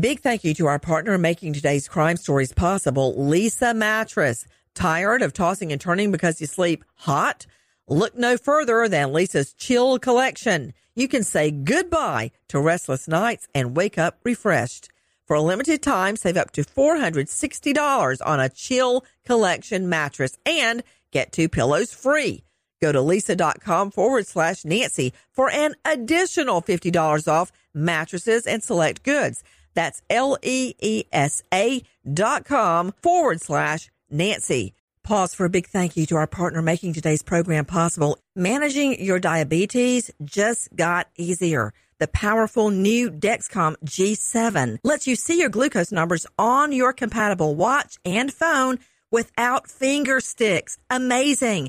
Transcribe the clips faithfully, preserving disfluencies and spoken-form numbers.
Big thank you to our partner making today's crime stories possible, Leesa Mattress. Tired of tossing and turning because you sleep hot? Look no further than Leesa's Chill Collection. You can say goodbye to restless nights and wake up refreshed. For a limited time, save up to four hundred sixty dollars on a Chill Collection mattress and get two pillows free. Go to Leesa.com forward slash Nancy for an additional fifty dollars off mattresses and select goods. That's L-E-E-S-A dot com forward slash Nancy. Pause for a big thank you to our partner making today's program possible. Managing your diabetes just got easier. The powerful new Dexcom G seven lets you see your glucose numbers on your compatible watch and phone without finger sticks. Amazing.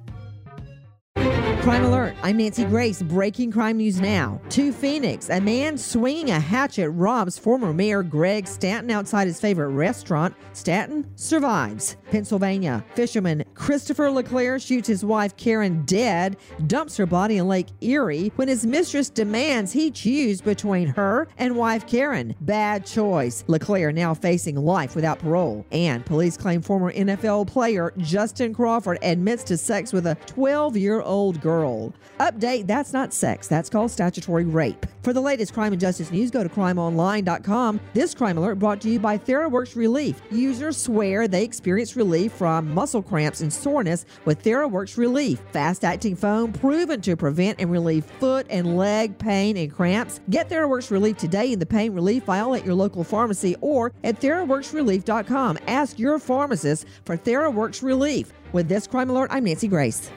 Crime Alert, I'm Nancy Grace, breaking crime news now. To Phoenix, a man swinging a hatchet robs former Mayor Greg Stanton outside his favorite restaurant. Stanton survives. Pennsylvania, fisherman Christopher LeClaire shoots his wife Karen dead, dumps her body in Lake Erie when his mistress demands he choose between her and wife Karen. Bad choice. LeClaire now facing life without parole. And police claim former N F L player Justin Crawford admits to sex with a twelve-year-old girl. Girl. Update, that's not sex. That's called statutory rape. For the latest crime and justice news, go to crime online dot com. This crime alert brought to you by TheraWorks Relief. Users swear they experience relief from muscle cramps and soreness with TheraWorks Relief. Fast-acting foam proven to prevent and relieve foot and leg pain and cramps. Get TheraWorks Relief today in the pain relief aisle at your local pharmacy or at theraworks relief dot com. Ask your pharmacist for TheraWorks Relief. With this crime alert, I'm Nancy Grace.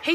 Hey,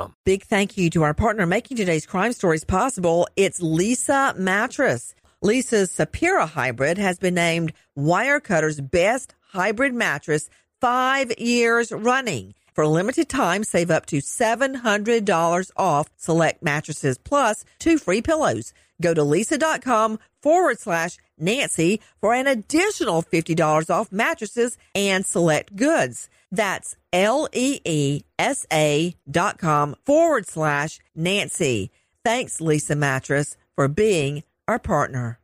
Big thank you to our partner making today's crime stories possible. It's Leesa Mattress. Leesa's Sapira Hybrid has been named Wirecutter's best hybrid mattress five years running. For a limited time, save up to seven hundred dollars off select mattresses plus two free pillows. Go to Leesa dot com forward slash Nancy for an additional fifty dollars off mattresses and select goods. That's L E E S A dot com forward slash Nancy. Thanks, Leesa Mattress, for being our partner.